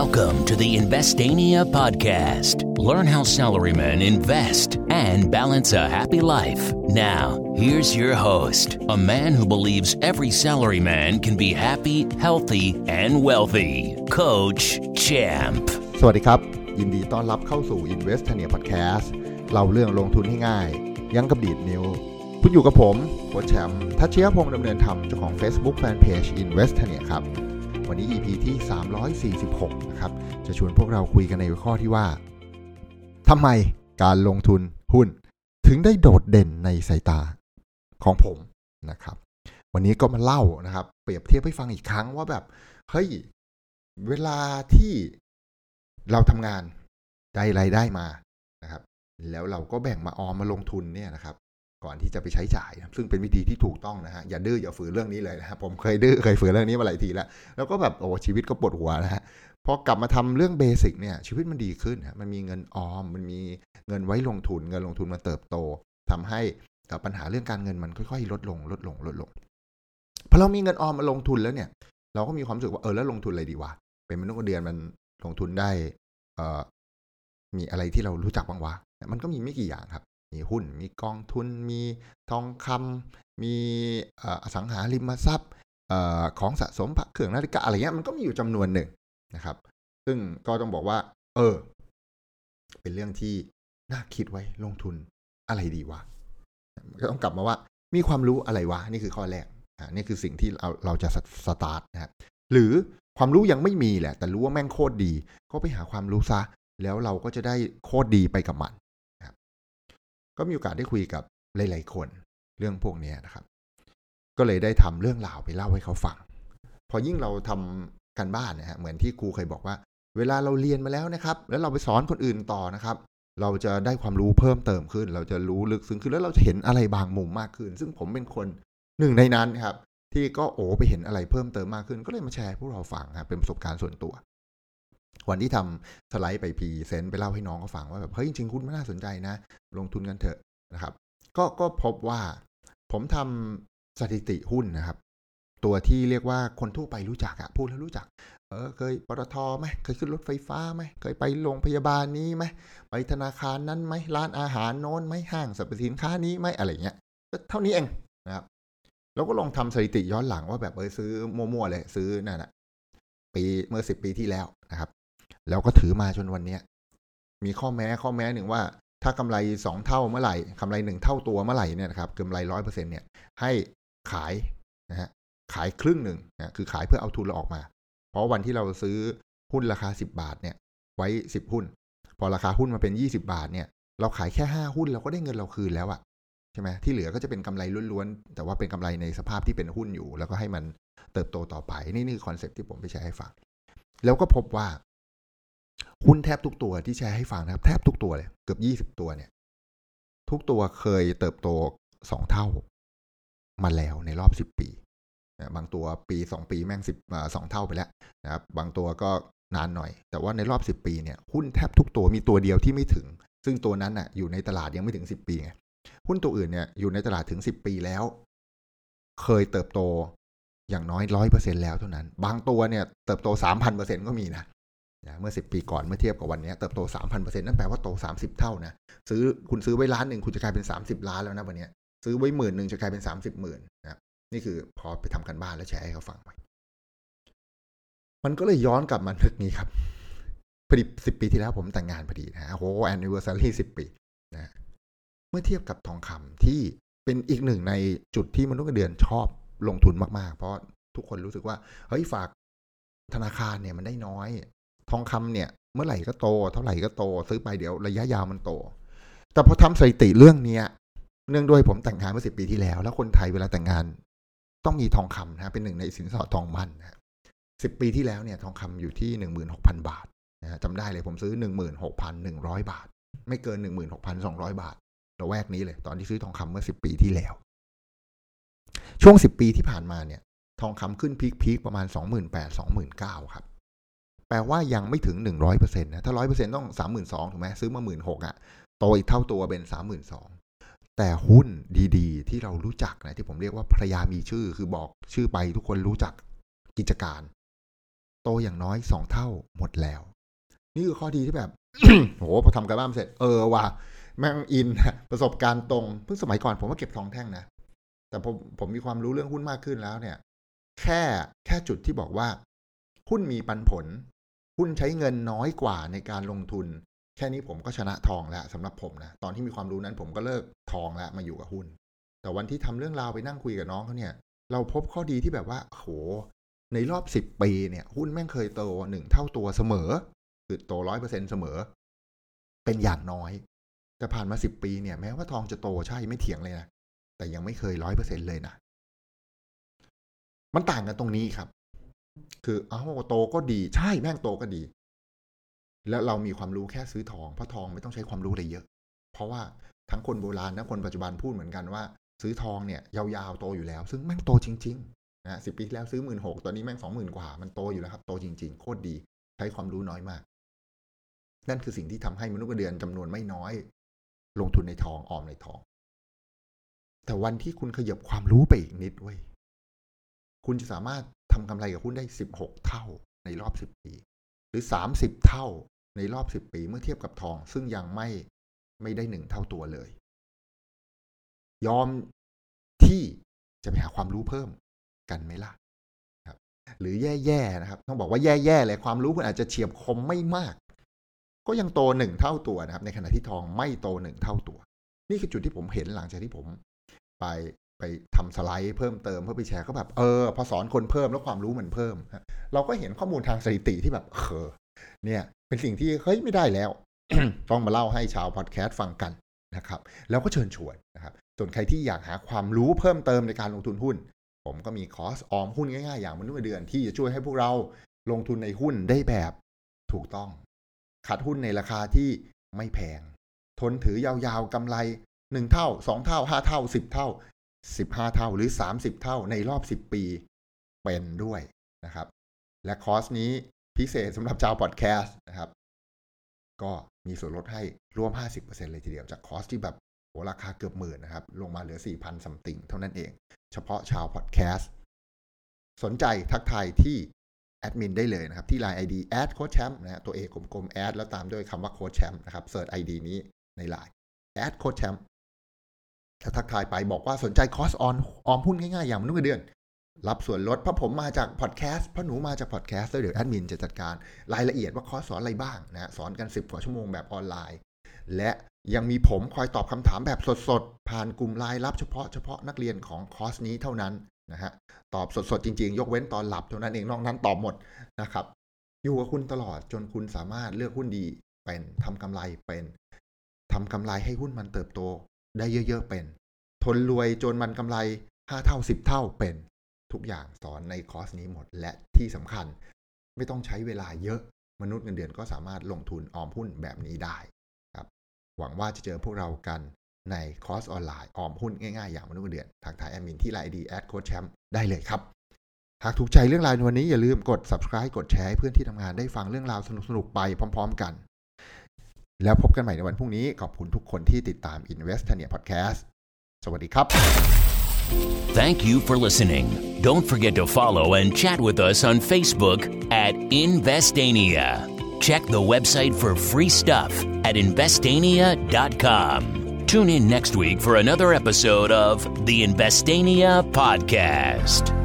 Welcome to the Investania podcast. Learn how salarymen invest and balance a happy life. Now, here's your host, a man who believes every salaryman can be happy, healthy, and wealthy, Coach Champ. สวัสดีครับยินดีต้อนรับเข้าสู่ Investania podcast เล่าเรื่องลงทุนให้ง่ายยั้งกับดีดนิ้วคุณอยู่กับผมโค้ชแชมป์ทัชเชียพงษ์ดำเนินธรรมเจ้าของ Facebook Fanpage Investania ครับวันนี้ EP ที่346นะครับจะชวนพวกเราคุยกันในหัวข้อที่ว่าทำไมการลงทุนหุ้นถึงได้โดดเด่นในสายตาของผมนะครับวันนี้ก็มาเล่านะครับเปรียบเทียบให้ฟังอีกครั้งว่าแบบเฮ้ยเวลาที่เราทำงานได้รายได้มานะครับแล้วเราก็แบ่งมาออมมาลงทุนเนี่ยนะครับก่อนที่จะไปใช้จ่ายซึ่งเป็นวิธีที่ถูกต้องนะฮะอย่าดื้ออย่าฝืนเรื่องนี้เลยนะครับผมเคยดื้อเคยฝืนเรื่องนี้มาหลายทีแล้วแล้วก็แบบโอ้ชีวิตก็ปวดหัวนะฮะพอกลับมาทำเรื่องเบสิกเนี่ยชีวิตมันดีขึ้นฮะมันมีเงินออมมันมีเงินไว้ลงทุนเงินลงทุนมาเติบโตทำให้ปัญหาเรื่องการเงินมันค่อยๆลดลงพอเรามีเงินออมมาลงทุนแล้วเนี่ยเราก็มีความรู้สึกว่าแล้วลงทุนอะไรดีวะเป็นมนุษย์เงินเดือนมันลงทุนได้มีอะไรที่เรารู้จักบ้างวะมันก็มีไม่กี่อย่างครับมีหุ้นมีกองทุนมีทองคำมีอสังหาริมทรัพย์ของสะสมพระเครื่องนาฬิกาอะไรเงี้ยมันก็มีอยู่จำนวนหนึ่งนะครับซึ่งก็ต้องบอกว่าเป็นเรื่องที่น่าคิดไว้ลงทุนอะไรดีวะก็ต้องกลับมาว่ามีความรู้อะไรวะนี่คือข้อแรกนี่คือสิ่งที่เราจะสตาร์ทนะครับหรือความรู้ยังไม่มีแหละแต่รู้ว่าแม่งโคตรดีก็ไปหาความรู้ซะแล้วเราก็จะได้โคตรดีไปกับมันก็มีโอกาสได้คุยกับหลายๆคนเรื่องพวกนี้นะครับก็เลยได้ทำเรื่องราวไปเล่าให้เขาฟังพอยิ่งเราทำกันบ้านนะฮะเหมือนที่ครูเคยบอกว่าเวลาเราเรียนมาแล้วนะครับแล้วเราไปสอนคนอื่นต่อนะครับเราจะได้ความรู้เพิ่มเติมขึ้นเราจะรู้ลึกซึ้งขึ้นแล้วเราจะเห็นอะไรบางมุมมากขึ้นซึ่งผมเป็นคนหนึ่งในนั้นครับที่ก็ไปเห็นอะไรเพิ่มเติมมากขึ้นก็เลยมาแชร์พวกเราฟังครับเป็นประสบการณ์ส่วนตัววันที่ทำสไลด์ไปพรีเซนต์ไปเล่าให้น้องเขาฟังว่าแบบเฮ้ยจริงๆคุณน่าสนใจนะลงทุนกันเถอะนะครับก็พบว่าผมทำสถิติหุ้นนะครับตัวที่เรียกว่าคนทั่วไปรู้จักอะพูดแล้วรู้จักเคยปตท.ไหมเคยขึ้นรถไฟฟ้าไหมเคยไปโรงพยาบาลนี้ไหมไปธนาคารนั้นไหมร้านอาหารโน้นไหมห้างสรรพสินค้านี้ไหมอะไรเงี้ยก็เท่านี้เองนะครับแล้วก็ลองทำสถิติย้อนหลังว่าแบบซื้อมั่วๆเลยซื้อนั่นนะปีเมื่อ10ปีที่แล้วนะครับแล้วก็ถือมาจนวันนี้มีข้อแม้หนึ่งว่าถ้ากำไร2เท่าเมื่อไหร่กำไร1เท่าตัวเมื่อไหร่เนี่ยนะครับกำไร 100% เนี่ยให้ขายนะฮะขายครึ่งหนึ่งนะคือขายเพื่อเอาทุนเราออกมาเพราะวันที่เราซื้อหุ้นราคา10บาทเนี่ยไว้10หุ้นพอราคาหุ้นมาเป็น20บาทเนี่ยเราขายแค่5หุ้นเราก็ได้เงินเราคืนแล้วอะใช่ไหมที่เหลือก็จะเป็นกำไรล้วนๆแต่ว่าเป็นกำไรในสภาพที่เป็นหุ้นอยู่แล้วก็ให้มันเติบโตต่อไปนี่คือคอนเซ็ปต์ที่ผมไปแชร์ให้ฟังแล้วก็พบว่าหุ้นแทบทุกตัวที่แชร์ให้ฟังนะครับแทบทุกตัวเลยเกือบ20ตัวเนี่ยทุกตัวเคยเติบโต2เท่ามาแล้วในรอบ10ปีบางตัวปี2ปีแม่ง2เท่าไปแล้วนะครับบางตัวก็นานหน่อยแต่ว่าในรอบ10ปีเนี่ยหุ้นแทบทุกตัวมีตัวเดียวที่ไม่ถึงซึ่งตัวนั้นน่ะอยู่ในตลาดยังไม่ถึง10ปีไงหุ้นตัวอื่นเนี่ยอยู่ในตลาดถึง10ปีแล้วเคยเติบโตอย่างน้อย 100% แล้วเท่านั้นบางตัวเนี่ยเติบโต 3,000% ก็มีนะเมื่อ10ปีก่อนเมื่อเทียบกับวันนี้เติบโต 3,000% นั่นแปลว่าโต30เท่านะคุณซื้อไว้ล้านนึงคุณจะกลายเป็น30ล้านแล้วนะวันนี้ซื้อไว้หมื่นนึงจะกลายเป็น 30,000 นะครับนี่คือพอไปทำกันบ้านแล้วแชร์ให้เขาฟังไปมันก็เลยย้อนกลับมานึกนี้ครับพอดี10ปีที่แล้วผมแต่งงานพอดีนะโอ้โห anniversary 10 ปีนะเมื่อเทียบกับทองคำที่เป็นอีกหนึ่งในจุดที่มนุษย์เงินเดือนชอบลงทุนมากๆเพราะทุกคนรู้สึกว่าเฮ้ยฝากธนาคารเนี่ยมันได้น้อยทองคำเนี่ยเมื่อไหร่ก็โตเท่าไหร่ก็โตซื้อไปเดี๋ยวระยะยาวมันโตแต่พอทำสถิติเรื่องนี้เนื่องด้วยผมแต่งงานเมื่อ10ปีที่แล้วแล้วคนไทยเวลาแต่งงานต้องมีทองคำนะเป็นหนึ่งในสินสอดทองมั่นนะ10ปีที่แล้วเนี่ยทองคำอยู่ที่ 16,000 บาทนะจำได้เลยผมซื้อ 16,100 บาทไม่เกิน 16,200 บาทระแวกนี้เลยตอนที่ซื้อทองคำเมื่อ10ปีที่แล้วช่วง10ปีที่ผ่านมาเนี่ยทองคำขึ้นพีคๆประมาณ 28,000 29,000 ครับแปลว่ายังไม่ถึง 100% นะถ้า 100% ต้อง 32,000 ถูกไหมซื้อมา 16,000 อ่ะโตอีกเท่าตัวเป็น 32,000 แต่หุ้นดีๆที่เรารู้จักนะที่ผมเรียกว่าภรรยามีชื่อคือบอกชื่อไปทุกคนรู้จักกิจการ โตอย่างน้อย2เท่าหมดแล้วนี่คือข้อดีที่แบบ โหพอทำการบ้านเสร็จว่ะแม่งอินประสบการณ์ตรงเพิ่งสมัยก่อนผมก็เก็บทองแท่งนะแต่ผมมีความรู้เรื่องหุ้นมากขึ้นแล้วเนี่ยแค่จุดที่บอกว่าหุ้นมีปันผลหุ้นใช้เงินน้อยกว่าในการลงทุนแค่นี้ผมก็ชนะทองแล้วสำหรับผมนะตอนที่มีความรู้นั้นผมก็เลิกทองแล้วมาอยู่กับหุ้นแต่วันที่ทำเรื่องราวไปนั่งคุยกับน้องเขาเนี่ยเราพบข้อดีที่แบบว่าโหในรอบ10ปีเนี่ยหุ้นแม่งเคยโต1เท่าตัวเสมอคือโต 100% เสมอเป็นอย่างน้อยแต่ผ่านมา10ปีเนี่ยแม้ว่าทองจะโตใช่ไม่เถียงเลยนะแต่ยังไม่เคย 100% เลยนะมันต่างกันตรงนี้ครับคือโตก็ดีใช่แม่งโตก็ดีแล้วเรามีความรู้แค่ซื้อทองเพราะทองไม่ต้องใช้ความรู้อะไรเยอะเพราะว่าทั้งคนโบราณและคนปัจจุบันพูดเหมือนกันว่าซื้อทองเนี่ยยาวๆโตอยู่แล้วซึ่งแม่งโตจริงๆนะ10ปีแล้วซื้อ 16,000 ตอนนี้แม่ง 20,000 กว่ามันโตอยู่แล้วครับโตจริงๆโคตรดีใช้ความรู้น้อยมากนั่นคือสิ่งที่ทำให้มนุษย์เงินเดือนจำนวนไม่น้อยลงทุนในทองออมในทองแต่วันที่คุณขยับความรู้ไปอีกนิดเว้ยคุณจะสามารถทำกำไรกับหุ้นได้16เท่าในรอบ10ปีหรือ30เท่าในรอบ10ปีเมื่อเทียบกับทองซึ่งยังไม่ได้1เท่าตัวเลยยอมที่จะไปหาความรู้เพิ่มกันไหมล่ะครับหรือแย่ๆนะครับต้องบอกว่าแย่ๆเลยความรู้คุณอาจจะเฉียบคมไม่มากก็ยังโต1เท่าตัวนะครับในขณะที่ทองไม่โต1เท่าตัวนี่คือจุดที่ผมเห็นหลังจากที่ผมไปทำสไลด์เพิ่มเติมเพื่อไปแชร์ก็แบบพอสอนคนเพิ่มแล้วความรู้มันเพิ่มเราก็เห็นข้อมูลทางสถิติที่แบบเนี่ยเป็นสิ่งที่เฮ้ยไม่ได้แล้ว ต้องมาเล่าให้ชาวพอดแคสต์ฟังกันนะครับแล้วก็เชิญชวนนะครับส่วนใครที่อยากหาความรู้เพิ่มเติมในการลงทุนหุ้นผมก็มีคอร์สออมหุ้นง่ายๆอย่างมนุษย์เงินเดือนที่จะช่วยให้พวกเราลงทุนในหุ้นได้แบบถูกต้องขัดหุ้นในราคาที่ไม่แพงทนถือยาวๆกำไร1เท่า2เท่า5เท่า10เท่า15เท่าหรือ30เท่าในรอบ10ปีเป็นด้วยนะครับและคอร์สนี้พิเศษสำหรับชาวพอดแคสต์นะครับก็มีส่วนลดให้รวม 50% เลยทีเดียวจากคอร์สที่แบบราคาเกือบหมื่นนะครับลงมาเหลือ 4,000 ซัมติงเท่านั้นเองเฉพาะชาวพอดแคสต์สนใจทักทายที่แอดมินได้เลยนะครับที่ LINE ID @Coach Champ นะตัวเอกกลมๆแอดแล้วตามด้วยคำว่า Coach Champ นะครับเสิร์ช ID นี้ใน LINE @Coach Champถ้าทักทายไปบอกว่าสนใจคอร์สออมหุ้นง่ายๆอย่างมนุษย์เงินเดือนรับส่วนลดเพราะผมมาจากพอดแคสต์เพราะหนูมาจากพอดแคสต์แล้วเดี๋ยวแอดมินจะจัดการรายละเอียดว่าคอร์สสอนอะไรบ้างนะสอนกัน10กว่าชั่วโมงแบบออนไลน์และยังมีผมคอยตอบคำถามแบบสดๆผ่านกลุ่ม LINE รับเฉพาะนักเรียนของคอร์สนี้เท่านั้นนะฮะตอบสดๆจริงๆยกเว้นตอนหลับเท่านั้นเองนอกนั้นตอบหมดนะครับอยู่กับคุณตลอดจนคุณสามารถเลือกหุ้นดีเป็นทำกำไรให้หุ้นมันเติบโตได้เยอะๆเป็นทนรวยจนมันกำไร5เท่า10เท่าเป็นทุกอย่างสอนในคอร์สนี้หมดและที่สำคัญไม่ต้องใช้เวลาเยอะมนุษย์เงินเดือนก็สามารถลงทุนออมหุ้นแบบนี้ได้ครับหวังว่าจะเจอพวกเรากันในคอร์สออนไลน์ออมหุ้นง่ายๆอย่างมนุษย์เงินเดือนทางถ่ายแอดมินที่ LINE ID @coachchamp ได้เลยครับหากถูกใจเรื่องราวในวันนี้อย่าลืมกด Subscribe กดแชร์ให้เพื่อนที่ทำงานได้ฟังเรื่องราวสนุกๆไปพร้อมๆกันแล้วพบกันใหม่ในวันพรุ่งนี้ขอบคุณทุกคนที่ติดตาม Investania Podcast สวัสดีครับ Thank you for listening. Don't forget to follow and chat with us on Facebook at Investania. Check the website for free stuff at investania.com. Tune in next week for another episode of the Investania Podcast.